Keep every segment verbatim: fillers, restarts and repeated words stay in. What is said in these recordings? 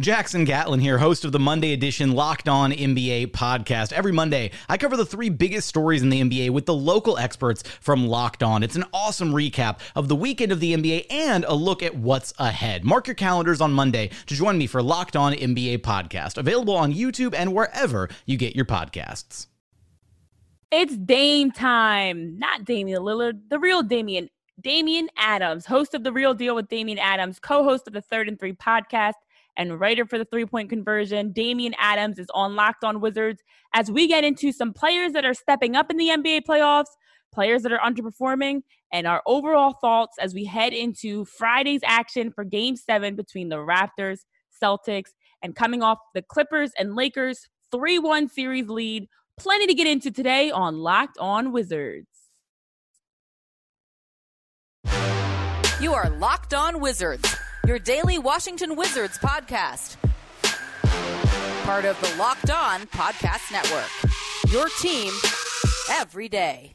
Jackson Gatlin here, host of the Monday edition Locked On N B A podcast. Every Monday, I cover the three biggest stories in the N B A with the local experts from Locked On. It's an awesome recap of the weekend of the N B A and a look at what's ahead. Mark your calendars on Monday to join me for Locked On N B A podcast, available on YouTube and wherever you get your podcasts. It's Dame time. Not Damian Lillard, the real Damian. Damian Adams, host of The Real Deal with Damian Adams, co-host of the Third and Three podcast, and writer for the three-point conversion. Damian Adams is on Locked On Wizards as we get into some players that are stepping up in the N B A playoffs, players that are underperforming, and our overall thoughts as we head into Friday's action for Game seven between the Raptors, Celtics, and coming off the Clippers and Lakers three one series lead. Plenty to get into today on Locked On Wizards. You are Locked On Wizards, your daily Washington Wizards podcast. Part of the Locked On Podcast Network. Your team every day.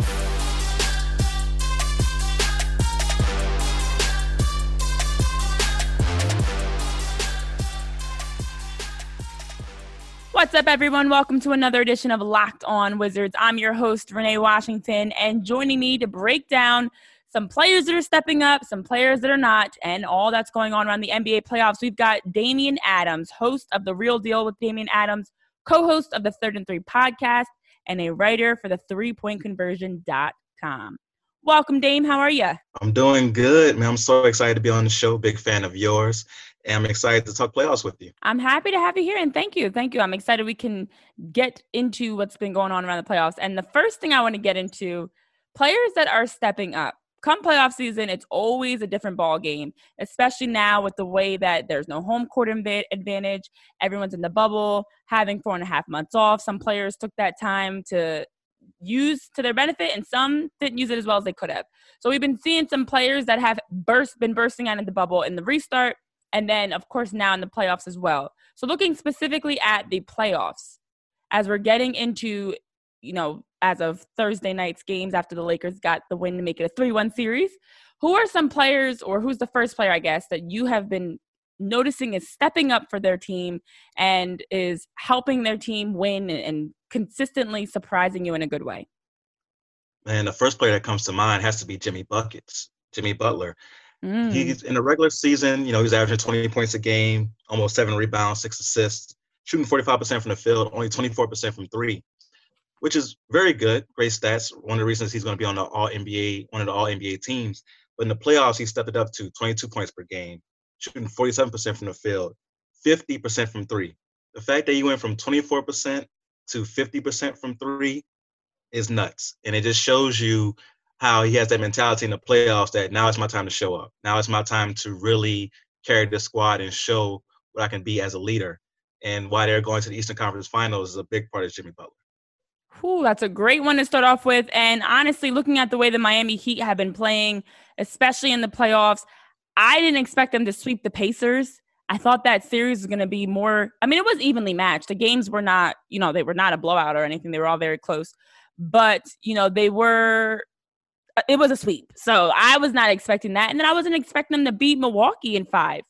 What's up, everyone? Welcome to another edition of Locked On Wizards. I'm your host, Renee Washington, and joining me to break down some players that are stepping up, some players that are not, and all that's going on around the N B A playoffs, we've got Damian Adams, host of The Real Deal with Damian Adams, co-host of the Third and Three podcast, and a writer for the three point conversion dot com. Welcome, Dame. How are you? I'm doing good, man. I'm so excited to be on the show. Big fan of yours. And I'm excited to talk playoffs with you. I'm happy to have you here, and thank you. Thank you. I'm excited we can get into what's been going on around the playoffs. And the first thing I want to get into, players that are stepping up. Come playoff season, it's always a different ball game, especially now with the way that there's no home court inv- advantage. Everyone's in the bubble, having four and a half months off. Some players took that time to use to their benefit, and some didn't use it as well as they could have. So we've been seeing some players that have burst been bursting out of the bubble in the restart, and then, of course, now in the playoffs as well. So looking specifically at the playoffs, as we're getting into, you know, as of Thursday night's games after the Lakers got the win to make it a three one series. Who are some players, or who's the first player, I guess, that you have been noticing is stepping up for their team and is helping their team win and consistently surprising you in a good way? Man, the first player that comes to mind has to be Jimmy Buckets, Jimmy Butler. Mm. He's in the regular season, you know, he's averaging twenty points a game, almost seven rebounds, six assists, shooting forty-five percent from the field, only twenty-four percent from three, which is very good, great stats. One of the reasons he's going to be on the All N B A, one of the All N B A teams. But in the playoffs, he stepped it up to twenty-two points per game, shooting forty-seven percent from the field, fifty percent from three. The fact that he went from twenty-four percent to fifty percent from three is nuts. And it just shows you how he has that mentality in the playoffs that now it's my time to show up. Now it's my time to really carry the squad and show what I can be as a leader. And why they're going to the Eastern Conference Finals is a big part of Jimmy Butler. Ooh, that's a great one to start off with. And honestly, looking at the way the Miami Heat have been playing, especially in the playoffs, I didn't expect them to sweep the Pacers. I thought that series was going to be more – I mean, it was evenly matched. The games were not – you know, they were not a blowout or anything. They were all very close. But, you know, they were – it was a sweep. So I was not expecting that. And then I wasn't expecting them to beat Milwaukee in five.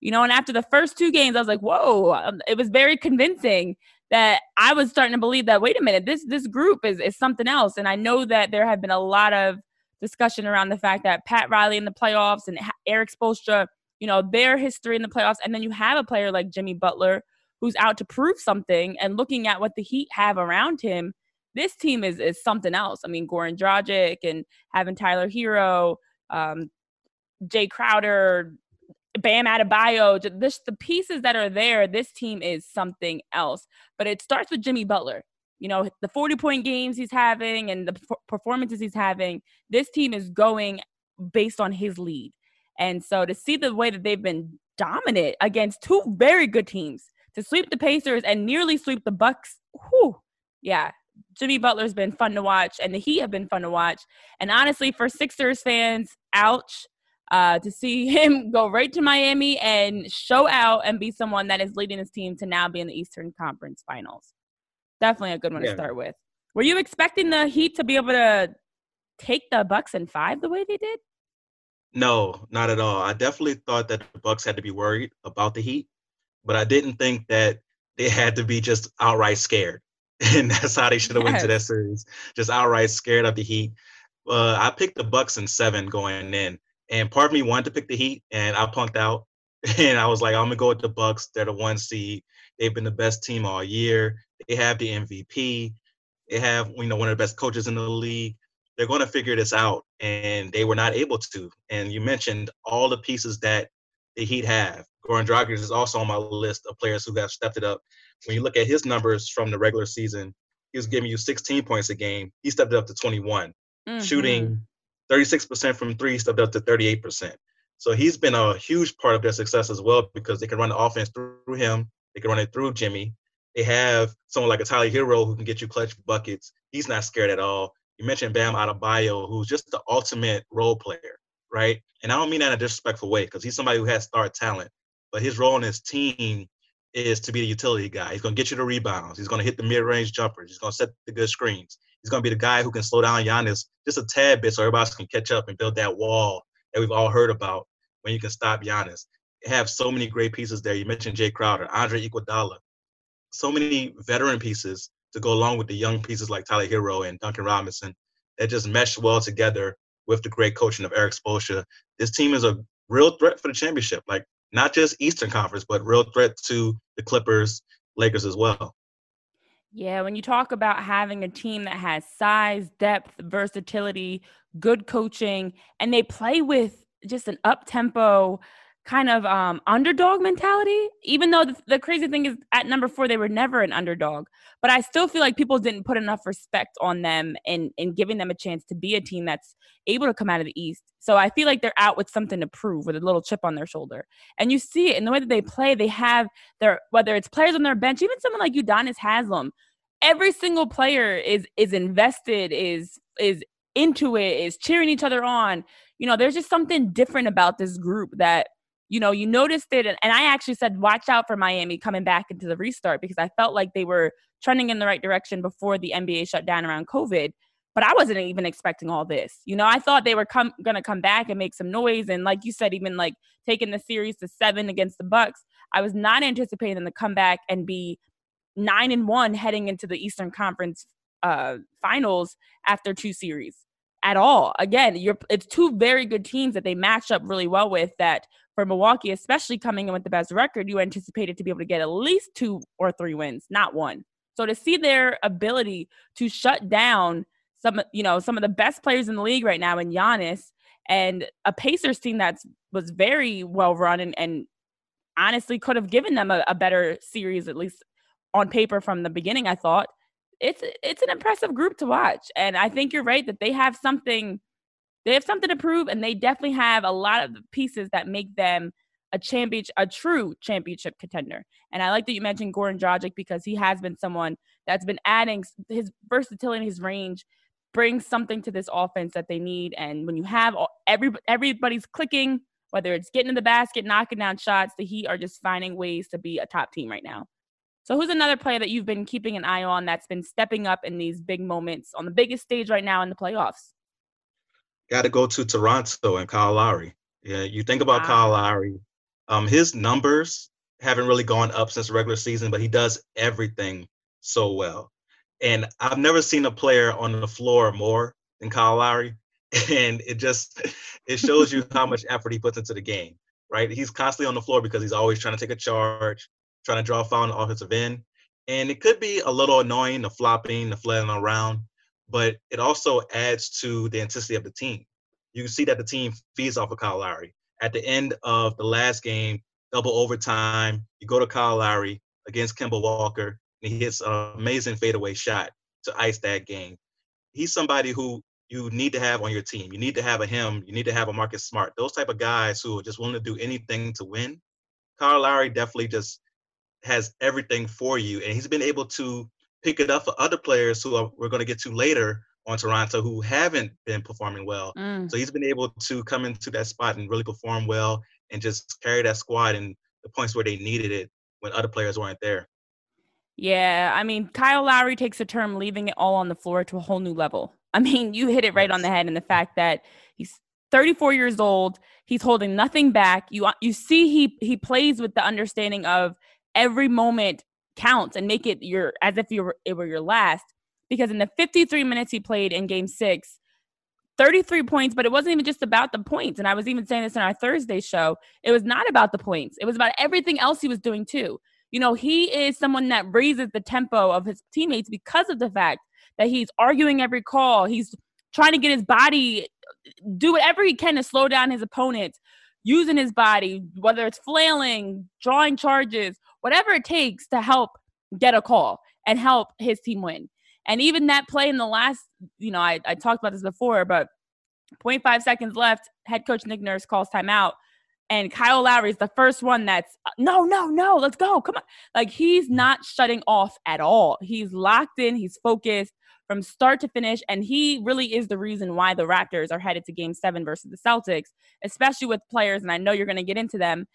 You know, and after the first two games, I was like, whoa, it was very convincing that I was starting to believe that, wait a minute, this this group is, is something else. And I know that there have been a lot of discussion around the fact that Pat Riley in the playoffs and Eric Spoelstra, you know, their history in the playoffs. And then you have a player like Jimmy Butler who's out to prove something, and looking at what the Heat have around him, this team is is something else. I mean, Goran Dragic and having Tyler Herro, um, Jay Crowder, Bam Adebayo, this, the pieces that are there, this team is something else. But it starts with Jimmy Butler. you know, the forty-point games he's having and the performances he's having, this team is going based on his lead. And so to see the way that they've been dominant against two very good teams, to sweep the Pacers and nearly sweep the Bucks, whew, yeah. Jimmy Butler's been fun to watch, and the Heat have been fun to watch. And honestly, for Sixers fans, ouch, uh, to see him go right to Miami and show out and be someone that is leading his team to now be in the Eastern Conference Finals. Definitely a good one yeah. to start with. Were you expecting the Heat to be able to take the Bucks in five the way they did? No, not at all. I definitely thought that the Bucks had to be worried about the Heat, but I didn't think that they had to be just outright scared. And that's how they should have yes. went to that series, just outright scared of the Heat. Uh, I picked the Bucks in seven going in, and part of me wanted to pick the Heat, and I punked out. And I was like, I'm going to go with the Bucks. They're the one seed. They've been the best team all year. They have the M V P. They have, you know, one of the best coaches in the league. They're going to figure this out, and they were not able to. And you mentioned all the pieces that the Heat have. Goran Dragic is also on my list of players who have stepped it up. When you look at his numbers from the regular season, he was giving you sixteen points a game. He stepped it up to twenty-one. Mm-hmm. Shooting thirty-six percent from three, stepped up to thirty-eight percent. So he's been a huge part of their success as well, because they can run the offense through him. They can run it through Jimmy. They have someone like a Tyler Herro who can get you clutch buckets. He's not scared at all. You mentioned Bam Adebayo, who's just the ultimate role player, right? And I don't mean that in a disrespectful way, because he's somebody who has star talent. But his role on his team is to be the utility guy. He's going to get you the rebounds. He's going to hit the mid-range jumpers. He's going to set the good screens. He's going to be the guy who can slow down Giannis just a tad bit so everybody else can catch up and build that wall that we've all heard about when you can stop Giannis. They have so many great pieces there. You mentioned Jay Crowder, Andre Iguodala. So many veteran pieces to go along with the young pieces like Tyler Herro and Duncan Robinson that just mesh well together with the great coaching of Eric Spoelstra. This team is a real threat for the championship. Like, not just Eastern Conference, but real threat to the Clippers, Lakers as well. Yeah, when you talk about having a team that has size, depth, versatility, good coaching, and they play with just an up-tempo kind of um, underdog mentality, even though the, the crazy thing is at number four, they were never an underdog. But I still feel like people didn't put enough respect on them and, and giving them a chance to be a team that's able to come out of the East. So I feel like they're out with something to prove, with a little chip on their shoulder. And you see it in the way that they play. They have their, whether it's players on their bench, even someone like Udonis Haslem, every single player is is invested, is is into it, is cheering each other on. You know, there's just something different about this group that, you know, you noticed it. And I actually said, watch out for Miami coming back into the restart, because I felt like they were trending in the right direction before the N B A shut down around COVID. But I wasn't even expecting all this. You know, I thought they were come, gonna come back and make some noise. And like you said, even like taking the series to seven against the Bucks, I was not anticipating them to come back and be nine and one heading into the Eastern Conference uh, Finals after two series at all. Again, you're, it's two very good teams that they match up really well with. That for Milwaukee, especially coming in with the best record, you anticipated to be able to get at least two or three wins, not one. So to see their ability to shut down some, you know, some of the best players in the league right now in Giannis, and a Pacers team that was very well run and, and honestly could have given them a, a better series, at least on paper from the beginning, I thought. It's it's an impressive group to watch. And I think you're right that they have something they have something to prove, and they definitely have a lot of pieces that make them a champion, a true championship contender. And I like that you mentioned Goran Dragic, because he has been someone that's been adding his versatility and his range, brings something to this offense that they need. And when you have all, every everybody's clicking, whether it's getting to the basket, knocking down shots, the Heat are just finding ways to be a top team right now. So who's another player that you've been keeping an eye on that's been stepping up in these big moments on the biggest stage right now in the playoffs? Got to go to Toronto and Kyle Lowry. Yeah, you think about wow. Kyle Lowry. Um, his numbers haven't really gone up since the regular season, but he does everything so well. And I've never seen a player on the floor more than Kyle Lowry. And it just it shows you how much effort he puts into the game, right? He's constantly on the floor because he's always trying to take a charge, trying to draw a foul on the offensive end. And it could be a little annoying, the flopping, the flailing around, but it also adds to the intensity of the team. You can see that the team feeds off of Kyle Lowry. At the end of the last game, double overtime, you go to Kyle Lowry against Kemba Walker. and he hits an amazing fadeaway shot to ice that game. He's somebody who you need to have on your team. You need to have a him. You need to have a Marcus Smart. Those type of guys who are just willing to do anything to win. Kyle Lowry definitely just has everything for you, and he's been able to pick it up for other players who are, we're going to get to later on Toronto, who haven't been performing well. Mm. So he's been able to come into that spot and really perform well and just carry that squad in the points where they needed it when other players weren't there. Yeah, I mean, Kyle Lowry takes a term leaving it all on the floor to a whole new level. I mean, you hit it right on the head in the fact that he's thirty-four years old. He's holding nothing back. You you see he he plays with the understanding of every moment counts and make it your as if you were, it were your last. Because in the fifty-three minutes he played in game six, thirty-three points, but it wasn't even just about the points. And I was even saying this in our Thursday show. It was not about the points. It was about everything else he was doing too. You know, he is someone that raises the tempo of his teammates because of the fact that he's arguing every call. He's trying to get his body, do whatever he can to slow down his opponents, using his body, whether it's flailing, drawing charges, whatever it takes to help get a call and help his team win. And even that play in the last, you know, I, I talked about this before, but zero point five seconds left, head coach Nick Nurse calls timeout, and Kyle Lowry is the first one that's, no, no, no, let's go, come on. Like, he's not shutting off at all. He's locked in, he's focused from start to finish, and he really is the reason why the Raptors are headed to game seven versus the Celtics, especially with players, and I know you're going to get into them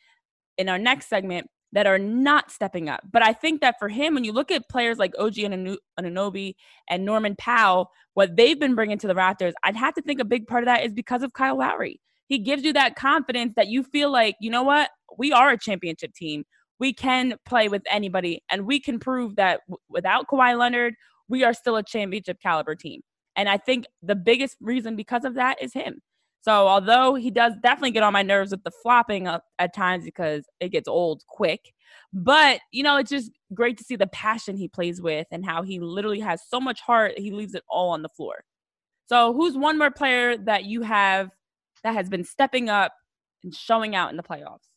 in our next segment, that are not stepping up. But I think that for him, when you look at players like O G Anunoby and Norman Powell, what they've been bringing to the Raptors, I'd have to think a big part of that is because of Kyle Lowry. He gives you that confidence that you feel like, you know what, we are a championship team. We can play with anybody, and we can prove that w- without Kawhi Leonard, we are still a championship caliber team. And I think the biggest reason because of that is him. So although he does definitely get on my nerves with the flopping up at times because it gets old quick, but, you know, it's just great to see the passion he plays with and how he literally has so much heart. He leaves it all on the floor. So who's one more player that you have that has been stepping up and showing out in the playoffs?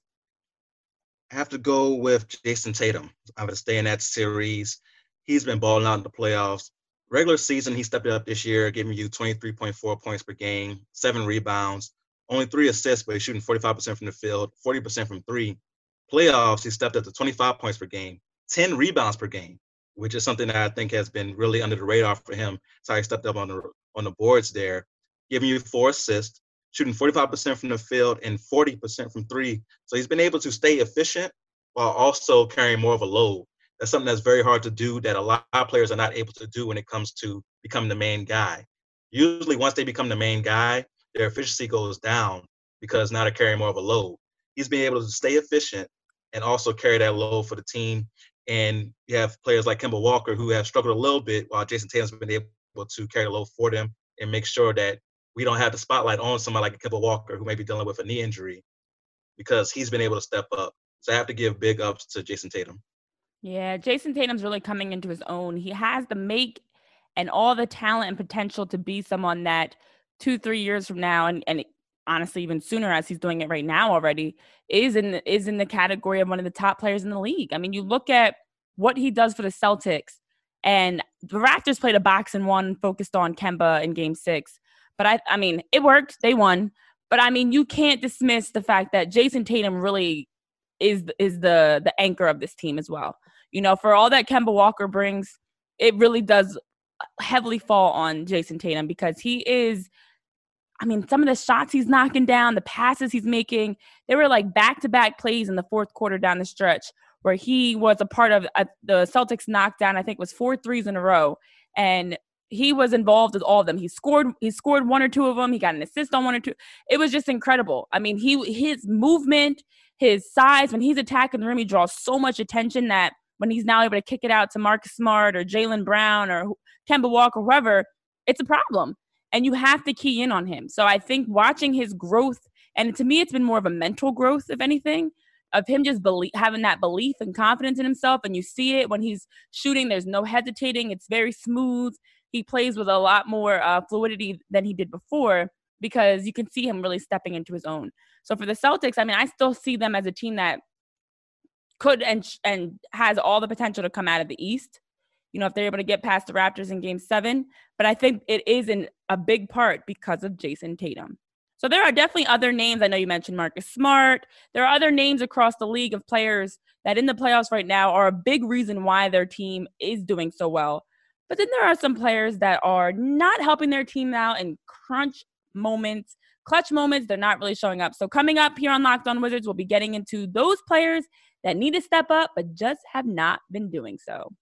I have to go with Jason Tatum. I'm going to stay in that series. He's been balling out in the playoffs. Regular season, he stepped it up this year, giving you twenty-three point four points per game, seven rebounds, only three assists, but he's shooting forty-five percent from the field, forty percent from three. Playoffs, he stepped up to twenty-five points per game, ten rebounds per game, which is something that I think has been really under the radar for him. So he stepped up on the on the boards there, giving you four assists, shooting forty-five percent from the field and forty percent from three. So he's been able to stay efficient while also carrying more of a load. That's something that's very hard to do, that a lot of players are not able to do when it comes to becoming the main guy. Usually once they become the main guy, their efficiency goes down because now they're carrying more of a load. He's been able to stay efficient and also carry that load for the team. And you have players like Kemba Walker who have struggled a little bit while Jason Tatum's been able to carry the load for them and make sure that we don't have the spotlight on somebody like Kemba Walker who may be dealing with a knee injury, because he's been able to step up. So I have to give big ups to Jason Tatum. Yeah, Jason Tatum's really coming into his own. He has the make and all the talent and potential to be someone that two, three years from now, and, and honestly even sooner as he's doing it right now already, is in the, is in the category of one of the top players in the league. I mean, you look at what he does for the Celtics, and the Raptors played a box and one focused on Kemba in game six. But, I, I mean, it worked. They won. But, I mean, you can't dismiss the fact that Jason Tatum really – is is the the anchor of this team as well. You know, for all that Kemba Walker brings, it really does heavily fall on Jason Tatum, because he is, I mean, some of the shots he's knocking down, the passes he's making, they were like back-to-back plays in the fourth quarter down the stretch where he was a part of a, the Celtics knockdown, I think it was four threes in a row, and he was involved with all of them. He scored he scored one or two of them. He got an assist on one or two. It was just incredible. I mean, he his movement, his size, when he's attacking the rim, he draws so much attention that when he's now able to kick it out to Marcus Smart or Jaylen Brown or Kemba Walker, whoever, it's a problem. And you have to key in on him. So I think watching his growth, and to me it's been more of a mental growth, if anything, of him just believe, having that belief and confidence in himself. And you see it when he's shooting. There's no hesitating. It's very smooth. He plays with a lot more uh, fluidity than he did before, because you can see him really stepping into his own. So for the Celtics, I mean, I still see them as a team that could and and has all the potential to come out of the East, you know, if they're able to get past the Raptors in game seven. But I think it is in a big part because of Jason Tatum. So there are definitely other names. I know you mentioned Marcus Smart. There are other names across the league of players that in the playoffs right now are a big reason why their team is doing so well. But then there are some players that are not helping their team out in crunch moments, clutch moments. They're not really showing up. So coming up here on Locked On Wizards, we'll be getting into those players that need to step up but just have not been doing so.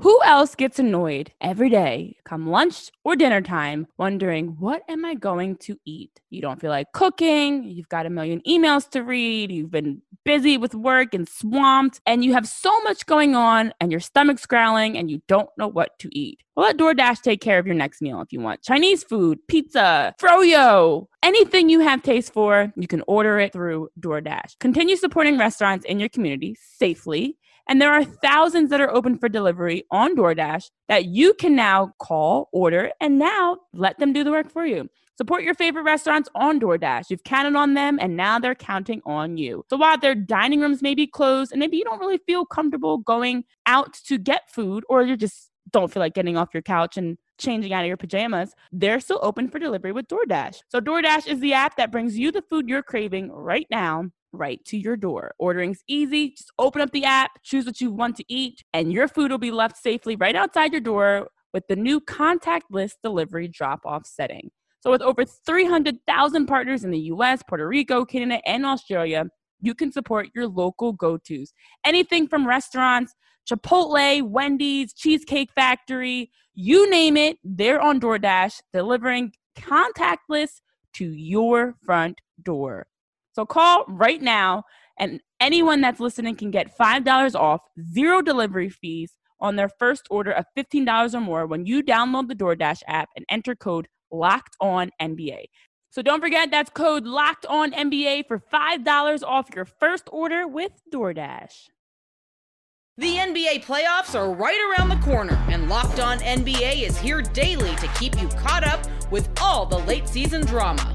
Who else gets annoyed every day, come lunch or dinner time, wondering, what am I going to eat? You don't feel like cooking. You've got a million emails to read. You've been busy with work and swamped, and you have so much going on, and your stomach's growling, and you don't know what to eat. Well, let DoorDash take care of your next meal if you want. Chinese food, pizza, froyo, anything you have taste for, you can order it through DoorDash. Continue supporting restaurants in your community safely. And there are thousands that are open for delivery on DoorDash that you can now call, order, and now let them do the work for you. Support your favorite restaurants on DoorDash. You've counted on them, and now they're counting on you. So while their dining rooms may be closed, and maybe you don't really feel comfortable going out to get food, or you just don't feel like getting off your couch and changing out of your pajamas, they're still open for delivery with DoorDash. So DoorDash is the app that brings you the food you're craving right now, right to your door. Ordering's easy. Just open up the app, choose what you want to eat, and your food will be left safely right outside your door with the new contactless delivery drop-off setting. So with over three hundred thousand partners in the U S, Puerto Rico, Canada, and Australia, you can support your local go-tos. Anything from restaurants, Chipotle, Wendy's, Cheesecake Factory, you name it, they're on DoorDash, delivering contactless to your front door. So call right now, and anyone that's listening can get five dollars off, zero delivery fees on their first order of fifteen dollars or more when you download the DoorDash app and enter code LOCKEDONNBA. So don't forget, that's code LOCKEDONNBA for five dollars off your first order with DoorDash. The N B A playoffs are right around the corner, and Locked On N B A is here daily to keep you caught up with all the late season drama.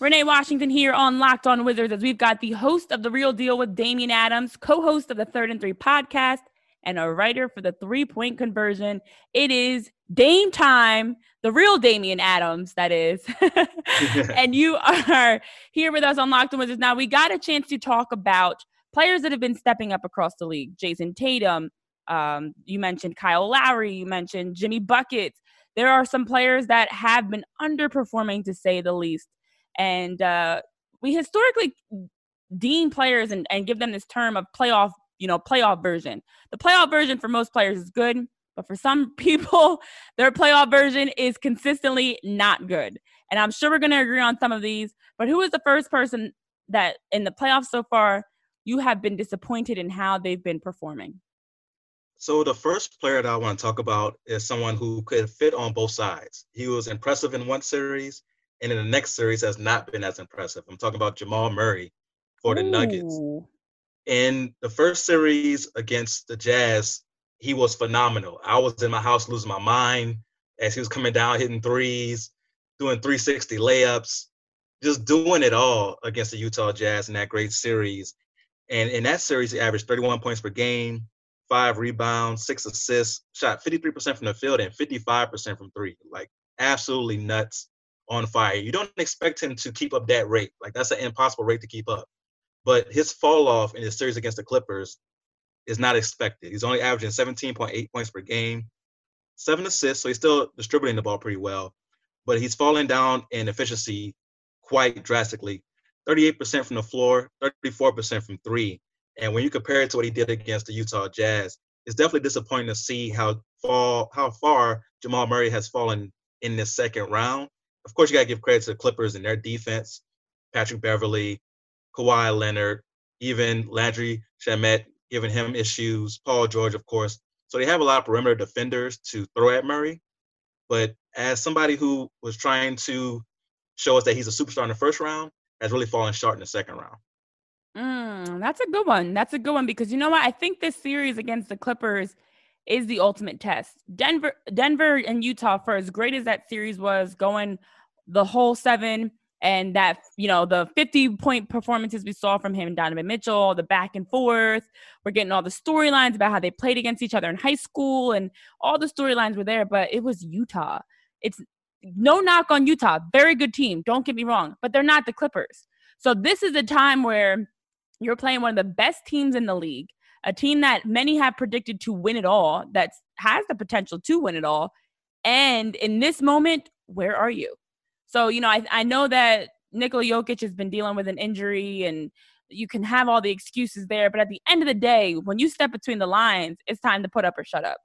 Renee Washington here on Locked On Wizards, as we've got the host of The Real Deal with Damian Adams, co-host of the Third and Three podcast, and a writer for the three-point conversion. It is Dame time, the real Damian Adams, that is. And you are here with us on Locked On Wizards. Now, we got a chance to talk about players that have been stepping up across the league. Jason Tatum, um, you mentioned Kyle Lowry, you mentioned Jimmy Buckets. There are some players that have been underperforming, to say the least. And uh, we historically deem players and, and give them this term of playoff, you know, playoff version. The playoff version for most players is good, but for some people, their playoff version is consistently not good. And I'm sure we're going to agree on some of these, but who is the first person that in the playoffs so far you have been disappointed in how they've been performing? So the first player that I want to talk about is someone who could fit on both sides. He was impressive in one series, and in the next series has not been as impressive. I'm talking about Jamal Murray for the Ooh. Nuggets. In the first series against the Jazz, he was phenomenal. I was in my house losing my mind as he was coming down, hitting threes, doing three sixty layups, just doing it all against the Utah Jazz in that great series. And in that series, he averaged thirty-one points per game, five rebounds, six assists, shot fifty-three percent from the field and fifty-five percent from three. Like, absolutely nuts. On fire. You don't expect him to keep up that rate. Like, that's an impossible rate to keep up. But his fall off in the series against the Clippers is not expected. He's only averaging seventeen point eight points per game, seven assists, so he's still distributing the ball pretty well. But he's falling down in efficiency quite drastically. thirty-eight percent from the floor, thirty-four percent from three. And when you compare it to what he did against the Utah Jazz, it's definitely disappointing to see how fall, how far Jamal Murray has fallen in this second round. Of course, you got to give credit to the Clippers and their defense, Patrick Beverly, Kawhi Leonard, even Landry Shamet, giving him issues, Paul George, of course. So they have a lot of perimeter defenders to throw at Murray. But as somebody who was trying to show us that he's a superstar in the first round, has really fallen short in the second round. Mm, that's a good one. That's a good one because, you know what? I think this series against the Clippers is the ultimate test. Denver, Denver and Utah, for as great as that series was, going the whole seven and that, you know, the fifty-point performances we saw from him and Donovan Mitchell, the back and forth. We're getting all the storylines about how they played against each other in high school and all the storylines were there, but it was Utah. It's no knock on Utah. Very good team. Don't get me wrong, but they're not the Clippers. So this is a time where you're playing one of the best teams in the league, a team that many have predicted to win it all, that has the potential to win it all. And in this moment, where are you? So, you know, I, I know that Nikola Jokic has been dealing with an injury and you can have all the excuses there. But at the end of the day, when you step between the lines, it's time to put up or shut up.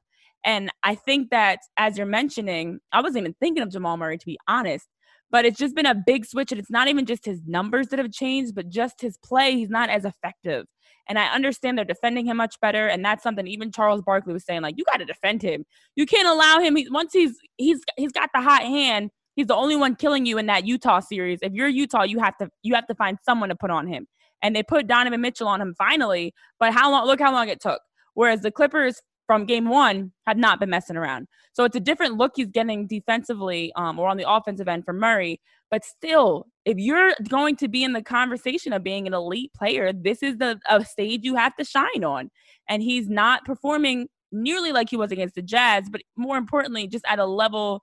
And I think that, as you're mentioning, I wasn't even thinking of Jamal Murray, to be honest. But it's just been a big switch, and it's not even just his numbers that have changed, but just his play. He's not as effective. And I understand they're defending him much better, and that's something even Charles Barkley was saying, like, you got to defend him. You can't allow him. He, once he's he's he's got the hot hand, he's the only one killing you in that Utah series. If you're Utah, you have to you have to find someone to put on him. And they put Donovan Mitchell on him finally, but how long? Look how long it took. Whereas the Clippers from game one have not been messing around. So it's a different look he's getting defensively um, or on the offensive end for Murray. But still, if you're going to be in the conversation of being an elite player, this is the a stage you have to shine on. And he's not performing nearly like he was against the Jazz, but more importantly, just at a level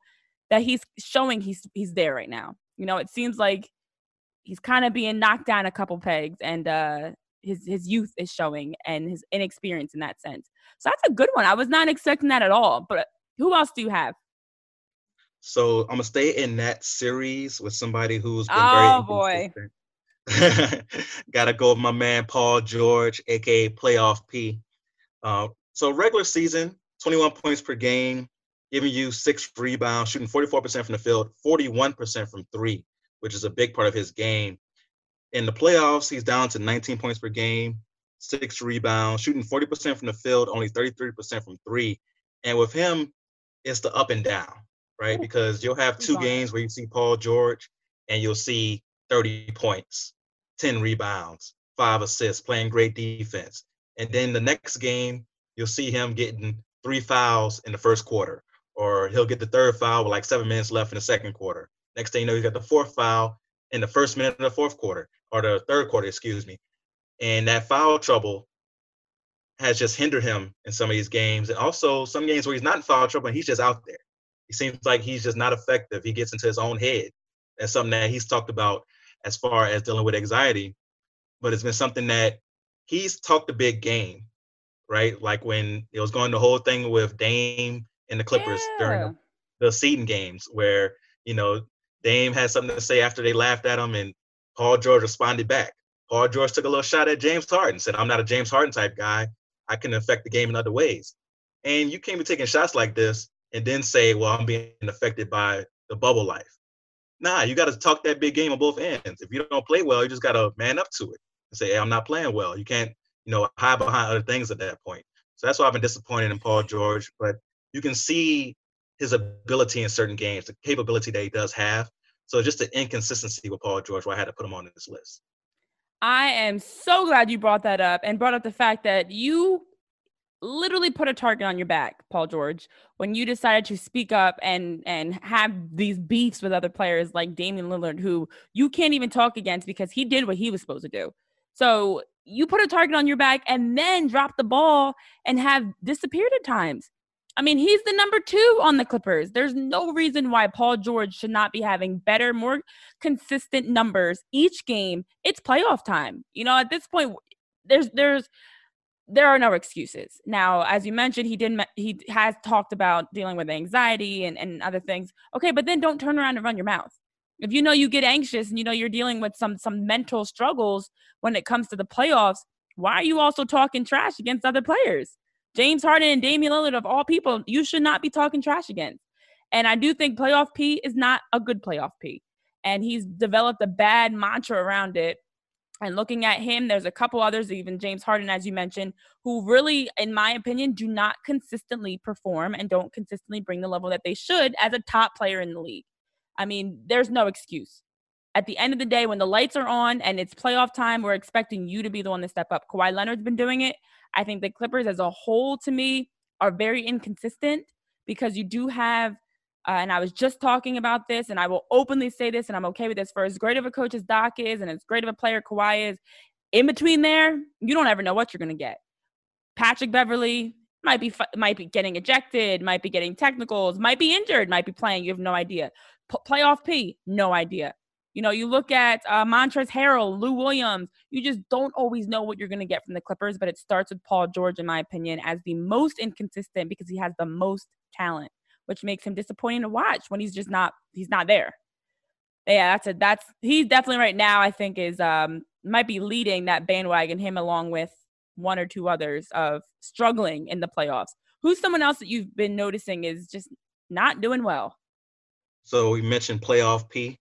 that he's showing he's he's there right now. You know, it seems like he's kind of being knocked down a couple pegs, and uh His his youth is showing and his inexperience in that sense. So that's a good one. I was not expecting that at all. But who else do you have? So I'm going to stay in that series with somebody who's been oh, very inconsistent. Oh, boy. Got to go with my man, Paul George, a k a. Playoff P. Uh, so regular season, twenty-one points per game, giving you six rebounds, shooting forty-four percent from the field, forty-one percent from three, which is a big part of his game. In the playoffs, he's down to nineteen points per game, six rebounds, shooting forty percent from the field, only thirty-three percent from three. And with him, it's the up and down, right? Because you'll have two games where you see Paul George and you'll see thirty points, ten rebounds, five assists, playing great defense. And then the next game, you'll see him getting three fouls in the first quarter, or he'll get the third foul with like seven minutes left in the second quarter. Next thing you know, you got the fourth foul in the first minute of the fourth quarter, or the third quarter, excuse me. And that foul trouble has just hindered him in some of these games. And also some games where he's not in foul trouble and he's just out there. He seems like he's just not effective. He gets into his own head. That's something that he's talked about as far as dealing with anxiety, but it's been something that he's talked a big game, right? Like when it was going the whole thing with Dame and the Clippers yeah. during the seeding games where, you know, Dame had something to say after they laughed at him, and Paul George responded back. Paul George took a little shot at James Harden, said, I'm not a James Harden type guy. I can affect the game in other ways. And you can't be taking shots like this and then say, well, I'm being affected by the bubble life. Nah, you got to talk that big game on both ends. If you don't play well, you just got to man up to it and say, hey, I'm not playing well. You can't, you know, hide behind other things at that point. So that's why I've been disappointed in Paul George. But you can see his ability in certain games, the capability that he does have. So just the inconsistency with Paul George, why I had to put him on this list. I am so glad you brought that up and brought up the fact that you literally put a target on your back, Paul George, when you decided to speak up and and have these beefs with other players like Damian Lillard, who you can't even talk against because he did what he was supposed to do. So you put a target on your back and then drop the ball and have disappeared at times. I mean, he's the number two on the Clippers. There's no reason why Paul George should not be having better, more consistent numbers each game. It's playoff time. You know, at this point, there's there's there are no excuses. Now, as you mentioned, he didn't he has talked about dealing with anxiety and, and other things. Okay, but then don't turn around and run your mouth. If you know you get anxious and you know you're dealing with some some mental struggles when it comes to the playoffs, why are you also talking trash against other players? James Harden and Damian Lillard, of all people, you should not be talking trash against. And I do think playoff P is not a good playoff P. And he's developed a bad mantra around it. And looking at him, there's a couple others, even James Harden, as you mentioned, who really, in my opinion, do not consistently perform and don't consistently bring the level that they should as a top player in the league. I mean, there's no excuse. At the end of the day, when the lights are on and it's playoff time, we're expecting you to be the one to step up. Kawhi Leonard's been doing it. I think the Clippers as a whole, to me, are very inconsistent because you do have Uh, and I was just talking about this, and I will openly say this, and I'm okay with this. For as great of a coach as Doc is and as great of a player Kawhi is, in between there, you don't ever know what you're going to get. Patrick Beverly might be might be getting ejected, might be getting technicals, might be injured, might be playing. You have no idea. P- playoff P, no idea. You know, you look at uh, Montrezl Harrell, Lou Williams. You just don't always know what you're going to get from the Clippers, but it starts with Paul George, in my opinion, as the most inconsistent because he has the most talent, which makes him disappointing to watch when he's just not, he's not there. Yeah, that's a, that's, he's definitely right now, I think is, um, might be leading that bandwagon, him along with one or two others of struggling in the playoffs. Who's someone else that you've been noticing is just not doing well? So we mentioned playoff P.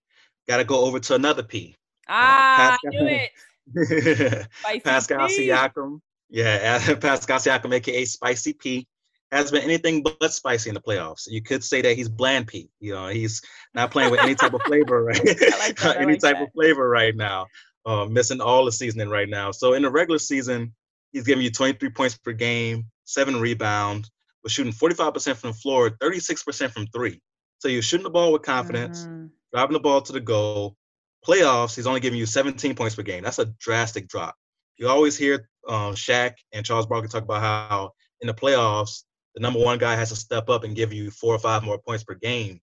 Got to go over to another P. Ah, uh, Pascal, I knew it. Pascal P. Siakam. Yeah, Pascal Siakam, A K A Spicy P, has been anything but spicy in the playoffs. You could say that he's bland P. You know, he's not playing with any type of flavor, right? Like that, any like type that. of flavor right now. Uh, missing all the seasoning right now. So in the regular season, he's giving you twenty-three points per game, seven rebounds, but shooting forty-five percent from the floor, thirty-six percent from three. So you're shooting the ball with confidence, mm-hmm. driving the ball to the goal. Playoffs, he's only giving you seventeen points per game. That's a drastic drop. You always hear um, Shaq and Charles Barkley talk about how in the playoffs, the number one guy has to step up and give you four or five more points per game,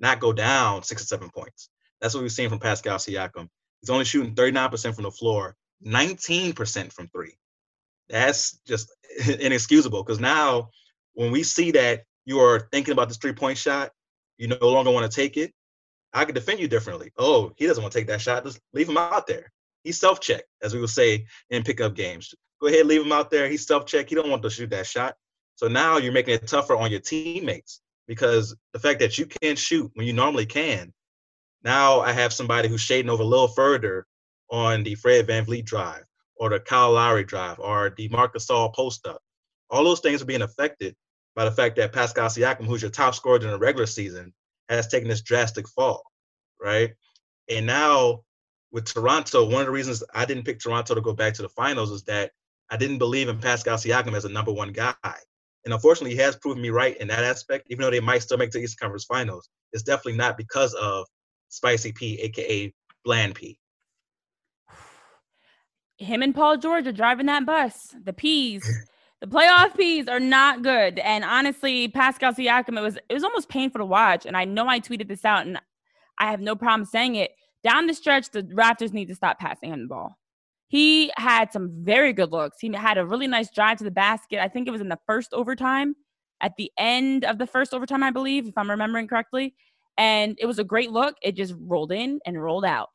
not go down six or seven points. That's what we've seen from Pascal Siakam. He's only shooting thirty-nine percent from the floor, nineteen percent from three. That's just inexcusable because now when we see that you are thinking about this three-point shot, you no longer want to take it, I could defend you differently. Oh, he doesn't want to take that shot. Just leave him out there. He's self-checked, as we would say in pickup games. Go ahead, leave him out there. He's self-checked. He don't want to shoot that shot. So now you're making it tougher on your teammates because the fact that you can't shoot when you normally can. Now I have somebody who's shading over a little further on the Fred VanVleet drive or the Kyle Lowry drive or the Marcus Saul post-up. All those things are being affected by the fact that Pascal Siakam, who's your top scorer during the regular season, has taken this drastic fall, right? And now with Toronto, one of the reasons I didn't pick Toronto to go back to the finals is that I didn't believe in Pascal Siakam as a number one guy. And unfortunately, he has proven me right in that aspect, even though they might still make the Eastern Conference Finals. It's definitely not because of Spicy P, a k a. Bland P. Him and Paul George are driving that bus. The Ps, the playoff Ps are not good. And honestly, Pascal Siakam, it was, it was almost painful to watch. And I know I tweeted this out, and I have no problem saying it. Down the stretch, the Raptors need to stop passing him the ball. He had some very good looks. He had a really nice drive to the basket. I think it was in the first overtime, at the end of the first overtime, I believe, if I'm remembering correctly. And it was a great look. It just rolled in and rolled out.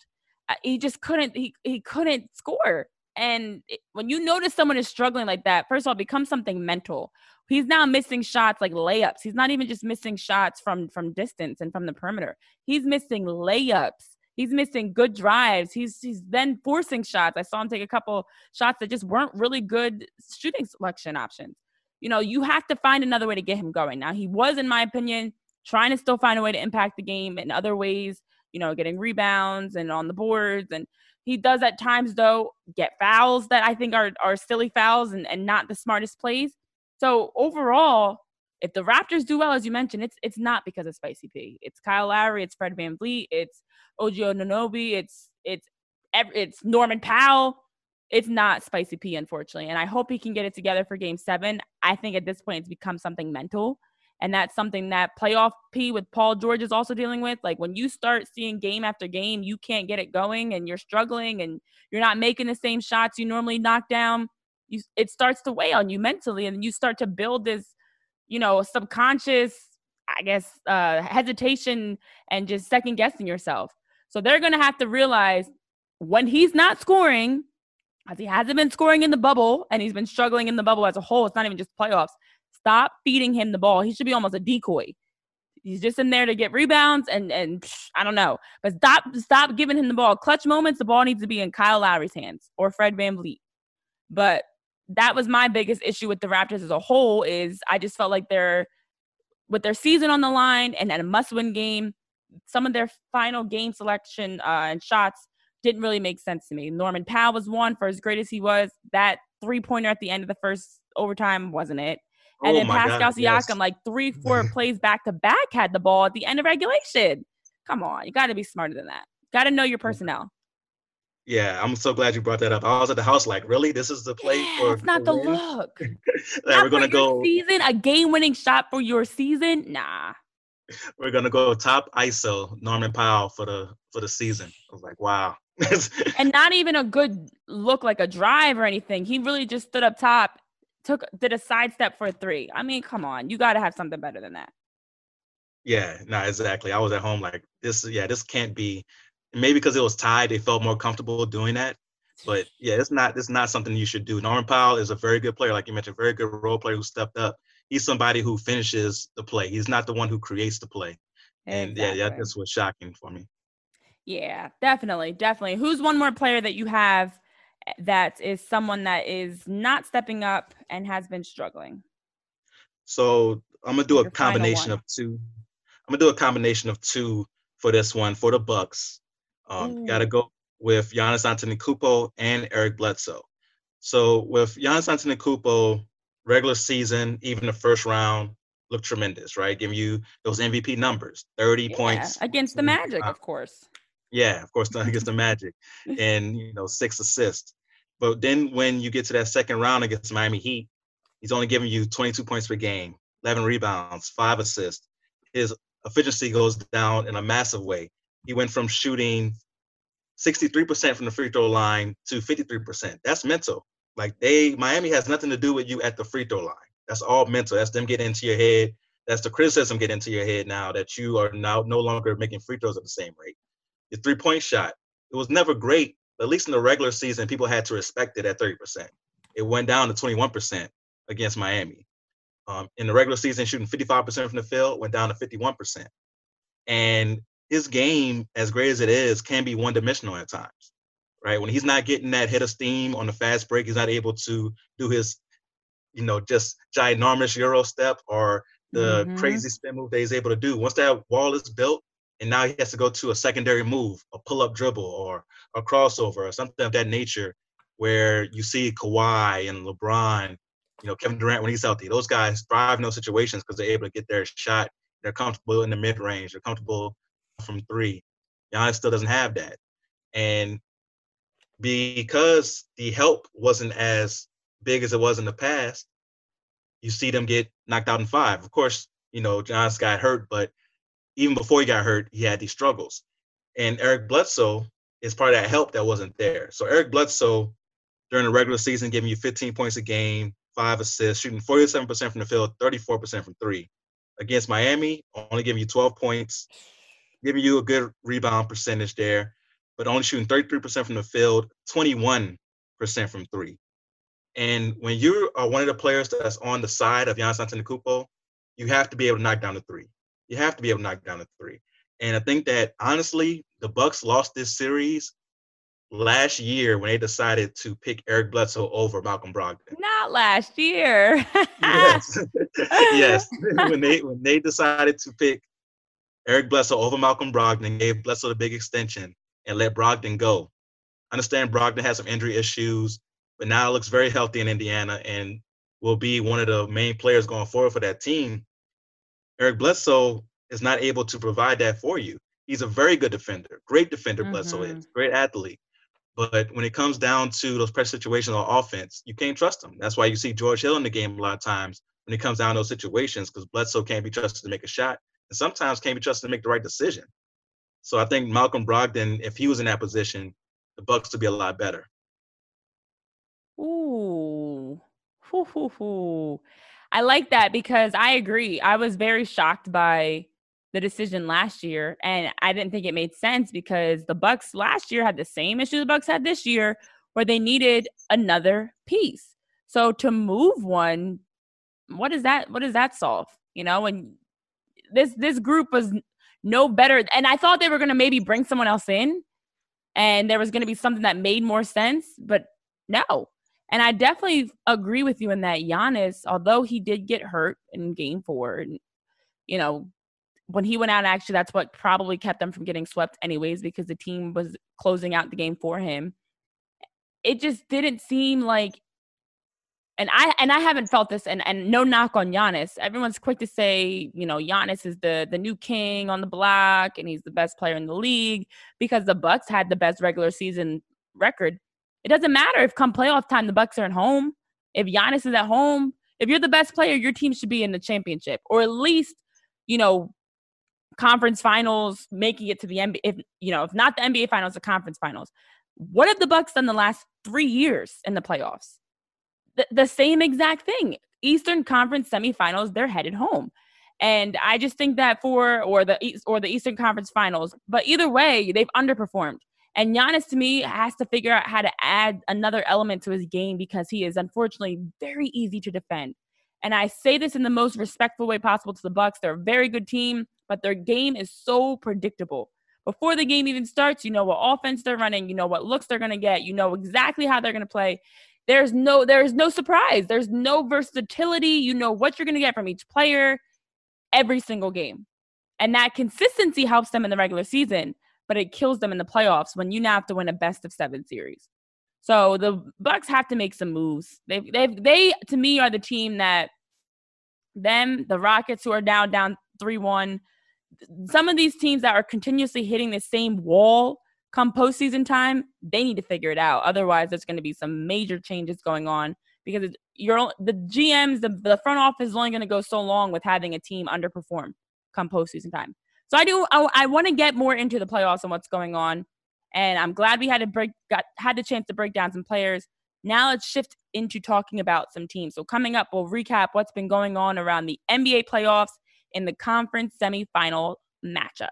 He just couldn't, he, he couldn't score. And it, when you notice someone is struggling like that, first of all, it becomes something mental. He's now missing shots like layups. He's not even just missing shots from, from distance and from the perimeter. He's missing layups. He's missing good drives. He's he's then forcing shots. I saw him take a couple shots that just weren't really good shooting selection options. You know, you have to find another way to get him going. Now, he was, in my opinion, trying to still find a way to impact the game in other ways, you know, getting rebounds and on the boards. And he does at times, though, get fouls that I think are, are silly fouls and, and not the smartest plays. So overall, if the Raptors do well, as you mentioned, it's it's not because of Spicy P. It's Kyle Lowry, it's Fred VanVleet, it's O G Anunoby, it's it's it's Norman Powell. It's not Spicy P, unfortunately. And I hope he can get it together for Game Seven. I think at this point it's become something mental, and that's something that playoff P with Paul George is also dealing with. Like when you start seeing game after game, you can't get it going, and you're struggling, and you're not making the same shots you normally knock down. You it starts to weigh on you mentally, and you start to build this, you know, subconscious, I guess, uh, hesitation and just second guessing yourself. So they're going to have to realize when he's not scoring, as he hasn't been scoring in the bubble and he's been struggling in the bubble as a whole, it's not even just playoffs. Stop feeding him the ball. He should be almost a decoy. He's just in there to get rebounds and, and psh, I don't know. But stop stop giving him the ball. Clutch moments, the ball needs to be in Kyle Lowry's hands or Fred VanVleet. But that was my biggest issue with the Raptors as a whole is I just felt like they're, with their season on the line and at a must-win game, some of their final game selection uh, and shots didn't really make sense to me. Norman Powell was one, for as great as he was. That three-pointer at the end of the first overtime wasn't it. And oh then Pascal God, Siakam, yes. like three, four plays back-to-back, had the ball at the end of regulation. Come on. You got to be smarter than that. Got to know your personnel. Yeah, I'm so glad you brought that up. I was at the house like, really? This is the play yeah, for – it's not the look. That we're going to go – season, a game-winning shot for your season? Nah. We're going to go top I S O, Norman Powell, for the for the season. I was like, wow. And not even a good look like a drive or anything. He really just stood up top. Took did a sidestep for a three. I mean, come on. You got to have something better than that. Yeah, no, exactly. I was at home like, this, yeah, this can't be. Maybe because it was tied, they felt more comfortable doing that. But, yeah, it's not it's not something you should do. Norman Powell is a very good player, like you mentioned, very good role player who stepped up. He's somebody who finishes the play. He's not the one who creates the play. And, exactly. yeah, yeah, that's what's shocking for me. Yeah, definitely, definitely. Who's one more player that you have that is someone that is not stepping up and has been struggling? So I'm going to do a combination of two. I'm going to do a combination of two for this one, for the Bucks. Um, got to go with Giannis Antetokounmpo and Eric Bledsoe. So with Giannis Antetokounmpo, regular season, even the first round, looked tremendous, right? Giving you those M V P numbers, thirty yeah, points. Against the Magic, uh, of course. Yeah, of course, against the Magic and, you know, six assists. But then when you get to that second round against Miami Heat, he's only giving you twenty-two points per game, eleven rebounds, five assists. His efficiency goes down in a massive way. He went from shooting sixty-three percent from the free throw line to fifty-three percent. That's mental. Like they, Miami has nothing to do with you at the free throw line. That's all mental. That's them getting into your head. That's the criticism getting into your head now that you are now no longer making free throws at the same rate. Your three-point shot, it was never great, but at least in the regular season, people had to respect it at thirty percent. It went down to twenty-one percent against Miami. Um, in the regular season, shooting fifty-five percent from the field, went down to fifty-one percent. And his game, as great as it is, can be one-dimensional at times, right? When he's not getting that hit of steam on the fast break, he's not able to do his, you know, just ginormous Euro step or the mm-hmm. crazy spin move that he's able to do. Once that wall is built, and now he has to go to a secondary move, a pull-up dribble or a crossover or something of that nature where you see Kawhi and LeBron, you know, Kevin Durant when he's healthy. Those guys thrive in those situations because they're able to get their shot. They're comfortable in the mid-range. They're comfortable from three. Giannis still doesn't have that. And because the help wasn't as big as it was in the past, you see them get knocked out in five. Of course, you know, Giannis got hurt, but even before he got hurt, he had these struggles. And Eric Bledsoe is part of that help that wasn't there. So Eric Bledsoe, during the regular season, giving you fifteen points a game, five assists, shooting forty-seven percent from the field, thirty-four percent from three. Against Miami, only giving you twelve points, giving you a good rebound percentage there, but only shooting thirty-three percent from the field, twenty-one percent from three. And when you are one of the players that's on the side of Giannis Antetokounmpo, you have to be able to knock down the three. You have to be able to knock down a three. And I think that, honestly, the Bucks lost this series last year when they decided to pick Eric Bledsoe over Malcolm Brogdon. Not last year. yes. yes. When they when they decided to pick Eric Bledsoe over Malcolm Brogdon, gave Bledsoe the big extension and let Brogdon go. I understand Brogdon has some injury issues, but now it looks very healthy in Indiana and will be one of the main players going forward for that team. Eric Bledsoe is not able to provide that for you. He's a very good defender, great defender, mm-hmm. Bledsoe is, great athlete. But when it comes down to those pressure situations on offense, you can't trust him. That's why you see George Hill in the game a lot of times when it comes down to those situations because Bledsoe can't be trusted to make a shot and sometimes can't be trusted to make the right decision. So I think Malcolm Brogdon, if he was in that position, the Bucks would be a lot better. Ooh. Hoo, hoo, hoo. I like that because I agree. I was very shocked by the decision last year, and I didn't think it made sense because the Bucks last year had the same issue the Bucks had this year, where they needed another piece. So to move one, what does that, what does that solve? You know, and this, this group was no better. And I thought they were going to maybe bring someone else in and there was going to be something that made more sense, but no. And I definitely agree with you in that Giannis, although he did get hurt in game four, and, you know, when he went out, actually, that's what probably kept them from getting swept anyways, because the team was closing out the game for him. It just didn't seem like, and I and I haven't felt this, and, and no knock on Giannis. Everyone's quick to say, you know, Giannis is the, the new king on the block and he's the best player in the league because the Bucks had the best regular season record. It doesn't matter if come playoff time the Bucks are at home. If Giannis is at home, if you're the best player, your team should be in the championship or at least, you know, conference finals, making it to the N B A. If you know, if not the N B A finals, the conference finals. What have the Bucks done the last three years in the playoffs? The, the same exact thing. Eastern Conference semifinals, they're headed home, and I just think that for or the or the Eastern Conference finals. But either way, they've underperformed. And Giannis, to me, has to figure out how to add another element to his game because he is unfortunately very easy to defend. And I say this in the most respectful way possible to the Bucks. They're a very good team, but their game is so predictable. Before the game even starts, you know what offense they're running, you know what looks they're going to get, you know exactly how they're going to play. There's no there's no surprise. There's no versatility. You know what you're going to get from each player every single game. And that consistency helps them in the regular season, but it kills them in the playoffs when you now have to win a best of seven series. So the Bucks have to make some moves. They they they to me are the team that them, the Rockets who are now down three one, some of these teams that are continuously hitting the same wall come postseason time, they need to figure it out. Otherwise, there's going to be some major changes going on because it's, you're the G Ms, the, the front office is only going to go so long with having a team underperform come postseason time. So I do. I, I want to get more into the playoffs and what's going on, and I'm glad we had to break got had the chance to break down some players. Now let's shift into talking about some teams. So coming up, we'll recap what's been going on around the N B A playoffs in the conference semifinal matchups.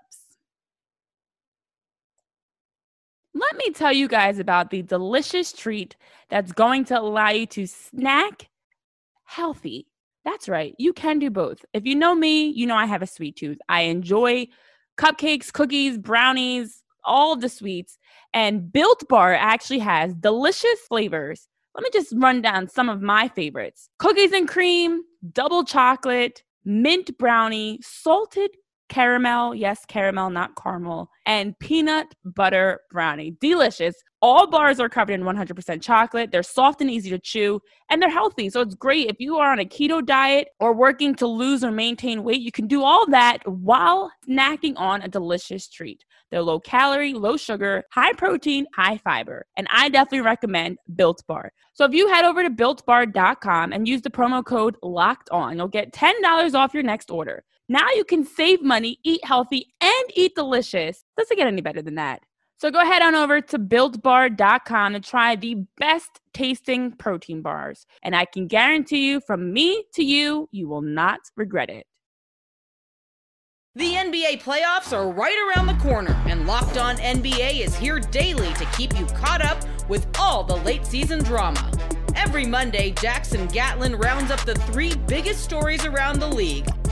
Let me tell you guys about the delicious treat that's going to allow you to snack healthy. That's right. You can do both. If you know me, you know I have a sweet tooth. I enjoy cupcakes, cookies, brownies, all the sweets. And Built Bar actually has delicious flavors. Let me just run down some of my favorites. Cookies and cream, double chocolate, mint brownie, salted caramel, yes, caramel, not caramel, and peanut butter brownie. Delicious. All bars are covered in one hundred percent chocolate. They're soft and easy to chew, and they're healthy. So it's great if you are on a keto diet or working to lose or maintain weight. You can do all that while snacking on a delicious treat. They're low calorie, low sugar, high protein, high fiber. And I definitely recommend Built Bar. So if you head over to built bar dot com and use the promo code LOCKED ON, you'll get ten dollars off your next order. Now you can save money, eat healthy, and eat delicious. Doesn't get any better than that. So go ahead on over to built bar dot com to try the best tasting protein bars. And I can guarantee you, from me to you, you will not regret it. The N B A playoffs are right around the corner, and Locked On N B A is here daily to keep you caught up with all the late season drama. Every Monday, Jackson Gatlin rounds up the three biggest stories around the league,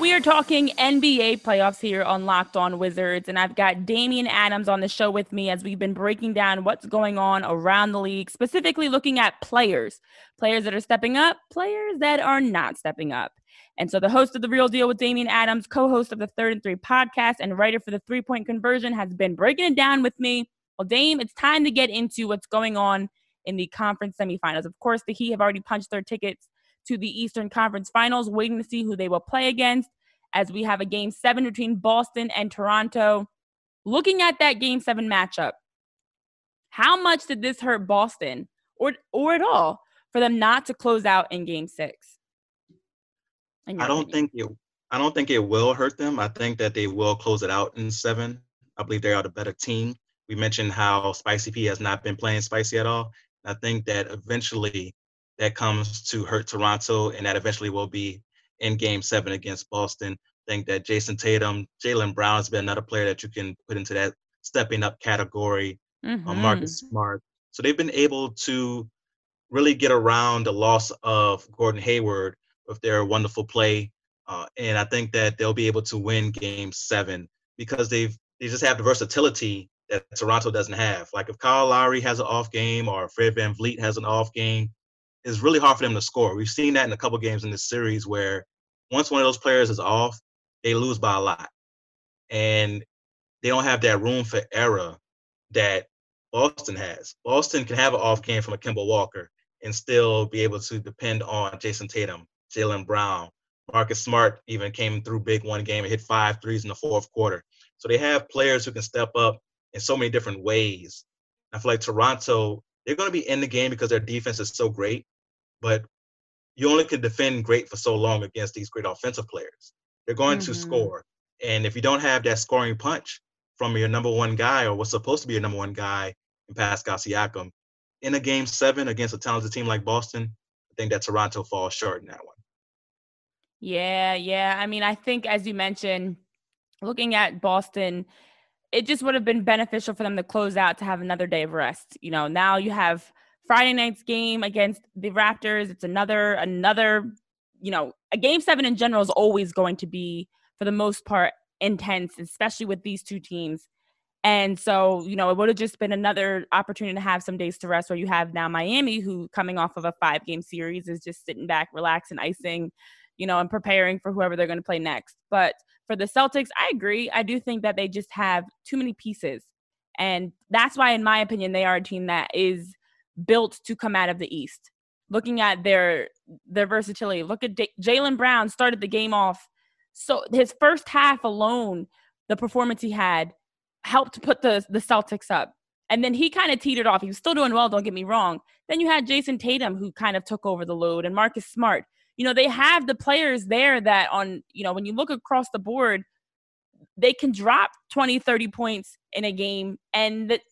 We are talking N B A playoffs here on Locked On Wizards, and I've got Damian Adams on the show with me as we've been breaking down what's going on around the league, specifically looking at players, players that are stepping up, players that are not stepping up. And so the host of The Real Deal with Damian Adams, co-host of the Third and Three podcast, and writer for the three-point conversion has been breaking it down with me. Well, Dame, it's time to get into what's going on in the conference semifinals. Of course, the Heat have already punched their tickets to the Eastern Conference Finals, waiting to see who they will play against as we have a Game seven between Boston and Toronto. Looking at that Game seven matchup, How much did this hurt Boston or or at all for them not to close out in game six? In I don't opinion? think it I don't think it will hurt them. I think that they will close it out in seven. I believe they are the better team. We mentioned how Spicy P has not been playing spicy at all. I think that eventually that comes to hurt Toronto, and that eventually will be in game seven against Boston. I think that Jason Tatum, Jaylen Brown has been another player that you can put into that stepping up category, mm-hmm. um, Marcus Smart. So they've been able to really get around the loss of Gordon Hayward with their wonderful play. Uh, and I think that they'll be able to win game seven because they've they just have the versatility that Toronto doesn't have. Like if Kyle Lowry has an off game or Fred VanVleet has an off game, it's really hard for them to score. We've seen that in a couple of games in this series where once one of those players is off, they lose by a lot. And they don't have that room for error that Boston has. Boston can have an off game from a Kemba Walker and still be able to depend on Jason Tatum, Jaylen Brown. Marcus Smart even came through big one game and hit five threes in the fourth quarter. So they have players who can step up in so many different ways. I feel like Toronto, they're going to be in the game because their defense is so great, but you only can defend great for so long against these great offensive players. They're going mm-hmm. to score. And if you don't have that scoring punch from your number one guy or what's supposed to be your number one guy in Pascal Siakam, in a game seven against a talented team like Boston, I think that Toronto falls short in that one. Yeah, yeah. I mean, I think, as you mentioned, looking at Boston, it just would have been beneficial for them to close out to have another day of rest. You know, now you have Friday night's game against the Raptors. It's another, another, you know, a game seven in general is always going to be, for the most part, intense, especially with these two teams. And so, you know, it would have just been another opportunity to have some days to rest where you have now Miami, who coming off of a five-game series is just sitting back, relaxing, icing, you know, and preparing for whoever they're going to play next. But for the Celtics, I agree. I do think that they just have too many pieces. And that's why, in my opinion, they are a team that is built to come out of the East. Looking at their their versatility, look at D- Jaylen Brown started the game off. So his first half alone, the performance he had helped put the, the Celtics up. And then he kind of teetered off. He was still doing well, don't get me wrong. Then you had Jason Tatum, who kind of took over the load, and Marcus Smart. You know, they have the players there that on, you know, when you look across the board, they can drop twenty, thirty points in a game and, that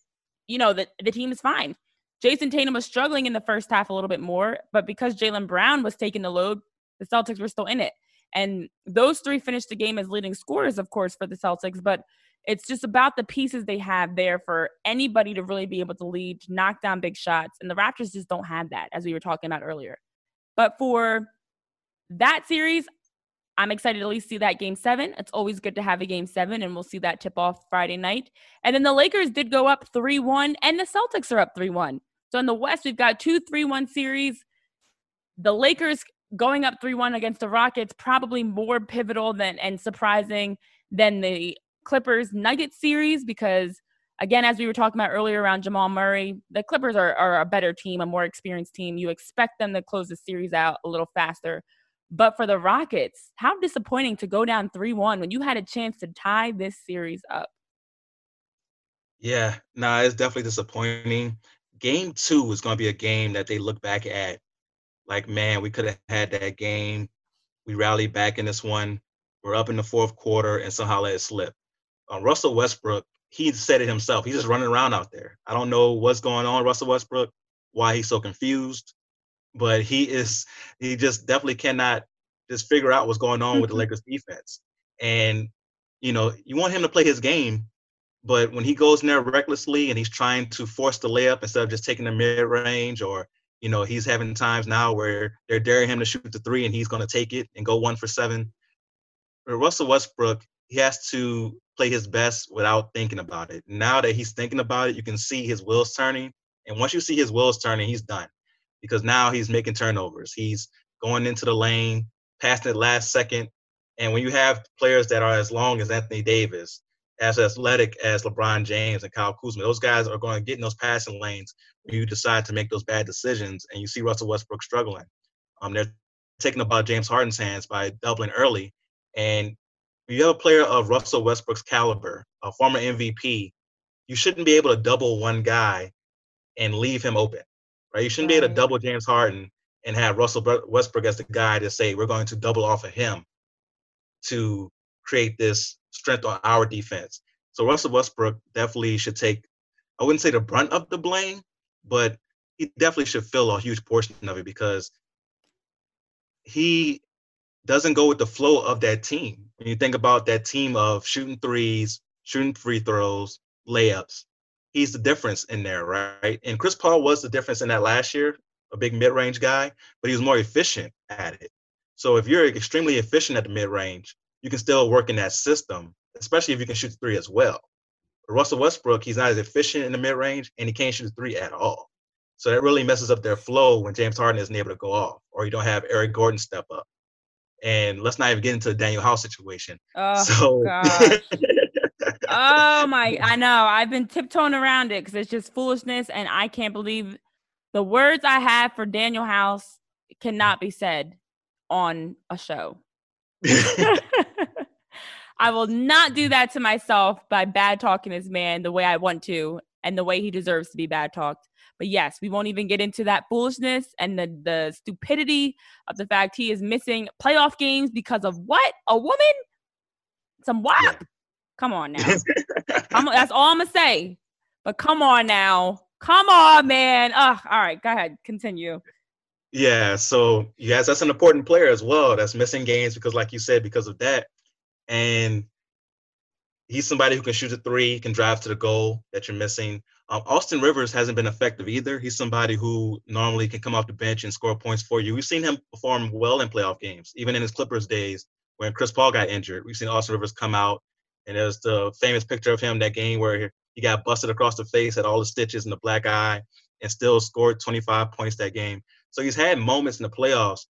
you know, the, the team is fine. Jason Tatum was struggling in the first half a little bit more, but because Jaylen Brown was taking the load, the Celtics were still in it. And those three finished the game as leading scorers, of course, for the Celtics, but it's just about the pieces they have there for anybody to really be able to lead, to knock down big shots. And the Raptors just don't have that, as we were talking about earlier. But for that series, I'm excited to at least see that game seven. It's always good to have a game seven, and we'll see that tip off Friday night. And then the Lakers did go up three one, and the Celtics are up three one. So in the West, we've got two three one series. The Lakers going up three one against the Rockets, probably more pivotal than and surprising than the Clippers Nuggets series because, again, as we were talking about earlier around Jamal Murray, the Clippers are, are a better team, a more experienced team. You expect them to close the series out a little faster. But for the Rockets, how disappointing to go down three one when you had a chance to tie this series up. Yeah, no, nah, it's definitely disappointing. Game two is going to be a game that they look back at like, man, we could have had that game. We rallied back in this one. We're up in the fourth quarter and somehow let it slip. Uh, Russell Westbrook, he said it himself. He's just running around out there. I don't know what's going on, Russell Westbrook, why he's so confused. But he is, he just definitely cannot just figure out what's going on mm-hmm. with the Lakers defense. And, you know, you want him to play his game, but when he goes in there recklessly and he's trying to force the layup instead of just taking the mid-range or, you know, he's having times now where they're daring him to shoot the three and he's going to take it and go one for seven. But Russell Westbrook, he has to play his best without thinking about it. Now that he's thinking about it, you can see his wheels turning. And once you see his wheels turning, he's done. Because now he's making turnovers. He's going into the lane, passing it last second. And when you have players that are as long as Anthony Davis, as athletic as LeBron James and Kyle Kuzma, those guys are going to get in those passing lanes when you decide to make those bad decisions and you see Russell Westbrook struggling. Um, they're taking the ball out of James Harden's hands by doubling early. And if you have a player of Russell Westbrook's caliber, a former M V P, you shouldn't be able to double one guy and leave him open, right? You shouldn't be able to double James Harden and have Russell Westbrook as the guy to say, we're going to double off of him to create this strength on our defense. So Russell Westbrook definitely should take, I wouldn't say the brunt of the blame, but he definitely should feel a huge portion of it because he doesn't go with the flow of that team. When you think about that team of shooting threes, shooting free throws, layups, he's the difference in there, right? And Chris Paul was the difference in that last year, a big mid-range guy, but he was more efficient at it. So if you're extremely efficient at the mid-range, you can still work in that system, especially if you can shoot the three as well. But Russell Westbrook, he's not as efficient in the mid-range, and he can't shoot the three at all. So that really messes up their flow when James Harden isn't able to go off, or you don't have Eric Gordon step up. And let's not even get into the Daniel House situation. Oh, so, gosh. Oh, my. I know. I've been tiptoeing around it because it's just foolishness, and I can't believe the words I have for Daniel House cannot be said on a show. I will not do that to myself by bad talking this man the way I want to and the way he deserves to be bad talked. But yes, we won't even get into that foolishness and the, the stupidity of the fact he is missing playoff games because of what? A woman? Some wop? Yeah. Come on now. I'm, that's all I'm going to say. But come on now. Come on, man. Ugh, all right, go ahead. Continue. Yeah, so, yes, that's an important player as well that's missing games because, like you said, because of that. And he's somebody who can shoot a three, can drive to the goal that you're missing. Um, Austin Rivers hasn't been effective either. He's somebody who normally can come off the bench and score points for you. We've seen him perform well in playoff games, even in his Clippers days when Chris Paul got injured. We've seen Austin Rivers come out, and there's the famous picture of him that game where he got busted across the face, had all the stitches and the black eye, and still scored twenty-five points that game. So he's had moments in the playoffs,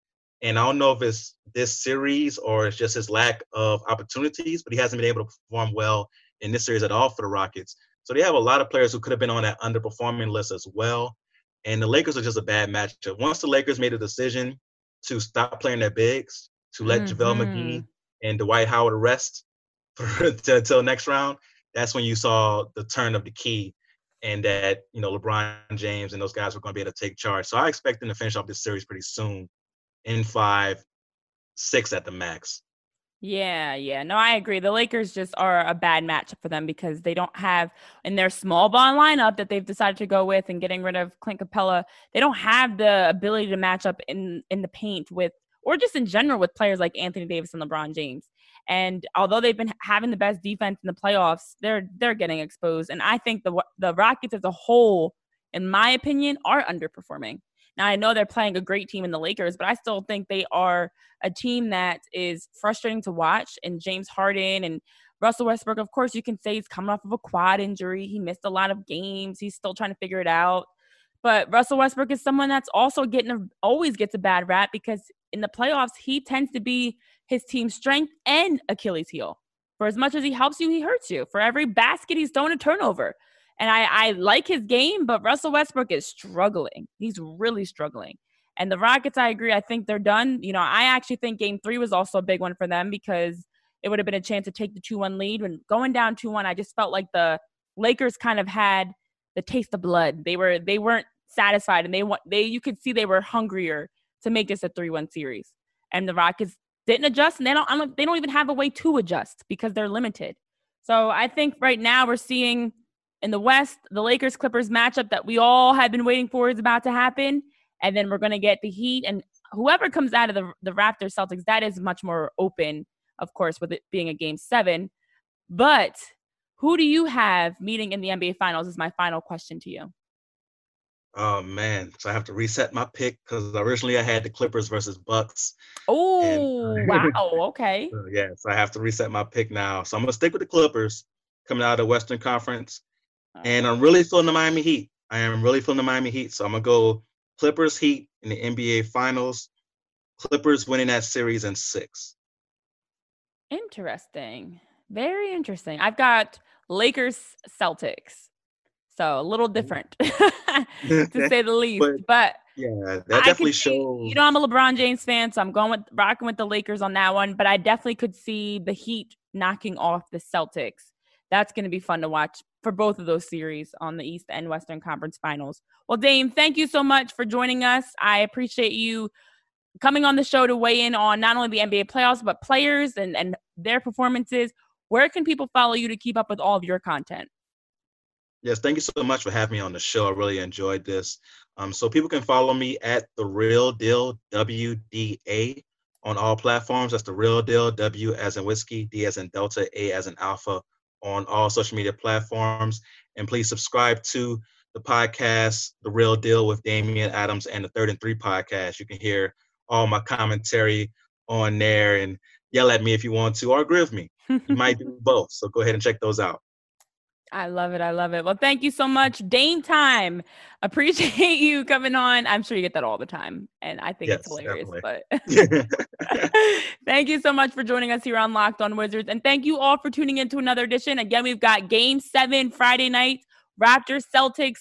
and I don't know if it's this series or it's just his lack of opportunities, but he hasn't been able to perform well in this series at all for the Rockets. So they have a lot of players who could have been on that underperforming list as well. And the Lakers are just a bad matchup. Once the Lakers made a decision to stop playing their bigs, to let mm-hmm. JaVale McGee and Dwight Howard rest until next round, that's when you saw the turn of the key and that, you know, LeBron James and those guys were going to be able to take charge. So I expect them to finish off this series pretty soon in five, six at the max. Yeah, yeah. No, I agree. The Lakers just are a bad matchup for them because they don't have in their small ball lineup that they've decided to go with and getting rid of Clint Capella. They don't have the ability to match up in, in the paint with, or just in general with players like Anthony Davis and LeBron James. And although they've been having the best defense in the playoffs, they're they're getting exposed. And I think the the Rockets as a whole, in my opinion, are underperforming. Now, I know they're playing a great team in the Lakers, but I still think they are a team that is frustrating to watch. And James Harden and Russell Westbrook, of course, you can say he's coming off of a quad injury. He missed a lot of games. He's still trying to figure it out. But Russell Westbrook is someone that's also getting a, always gets a bad rap because in the playoffs, he tends to be his team's strength and Achilles heel. For as much as he helps you, he hurts you. For every basket, he's throwing a turnover. And I, I like his game, but Russell Westbrook is struggling. He's really struggling. And the Rockets, I agree. I think they're done. You know, I actually think game three was also a big one for them because it would have been a chance to take the two one lead. When going down two one, I just felt like the Lakers kind of had the taste of blood. They were they weren't satisfied, and they want they you could see they were hungrier to make this a three one series. And the Rockets didn't adjust, and they don't they don't even have a way to adjust because they're limited. So I think right now we're seeing in the West, the Lakers-Clippers matchup that we all have been waiting for is about to happen, and then we're going to get the Heat. And whoever comes out of the, the Raptors-Celtics, that is much more open, of course, with it being a Game seven. But who do you have meeting in the N B A Finals is my final question to you. Oh, man. So I have to reset my pick because originally I had the Clippers versus Bucks. Oh, and- wow. Okay. So, yeah, so I have to reset my pick now. So I'm going to stick with the Clippers coming out of the Western Conference. And I'm really feeling the Miami Heat. I am really feeling the Miami Heat. So I'm going to go Clippers Heat in the N B A Finals. Clippers winning that series in six. Interesting. Very interesting. I've got Lakers Celtics. So a little different, to say the least. But, but yeah, that definitely shows. You know, I'm a LeBron James fan, so I'm going with rocking with the Lakers on that one. But I definitely could see the Heat knocking off the Celtics. that's going to be fun to watch for both of those series on the East and Western Conference Finals. Well, Dame, thank you so much for joining us. I appreciate you coming on the show to weigh in on not only the N B A playoffs, but players and, and their performances. Where can people follow you to keep up with all of your content? Yes, thank you so much for having me on the show. I really enjoyed this. Um, so people can follow me at The Real Deal W D A on all platforms. That's The Real Deal, W as in whiskey, D as in Delta, A as in Alpha, on all social media platforms. And please subscribe to the podcast, The Real Deal with Damian Adams, and the Third and Three podcast. You can hear all my commentary on there and yell at me if you want to, or agree with me. You might do both. So go ahead and check those out. I love it. I love it. Well, thank you so much. Dame time. Appreciate you coming on. I'm sure you get that all the time. And I think yes, it's hilarious. Definitely. But thank you so much for joining us here on Locked On Wizards. And thank you all for tuning in to another edition. Again, we've got Game seven Friday night, Raptors, Celtics.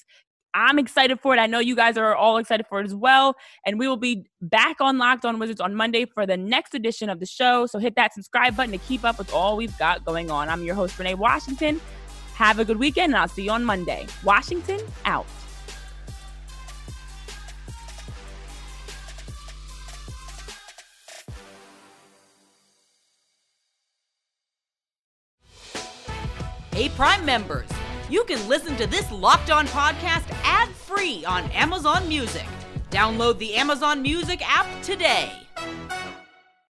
I'm excited for it. I know you guys are all excited for it as well. And we will be back on Locked On Wizards on Monday for the next edition of the show. So hit that subscribe button to keep up with all we've got going on. I'm your host, Renee Washington. Have a good weekend, and I'll see you on Monday. Washington, out. Hey, Prime members, you can listen to this Locked On podcast ad-free on Amazon Music. Download the Amazon Music app today.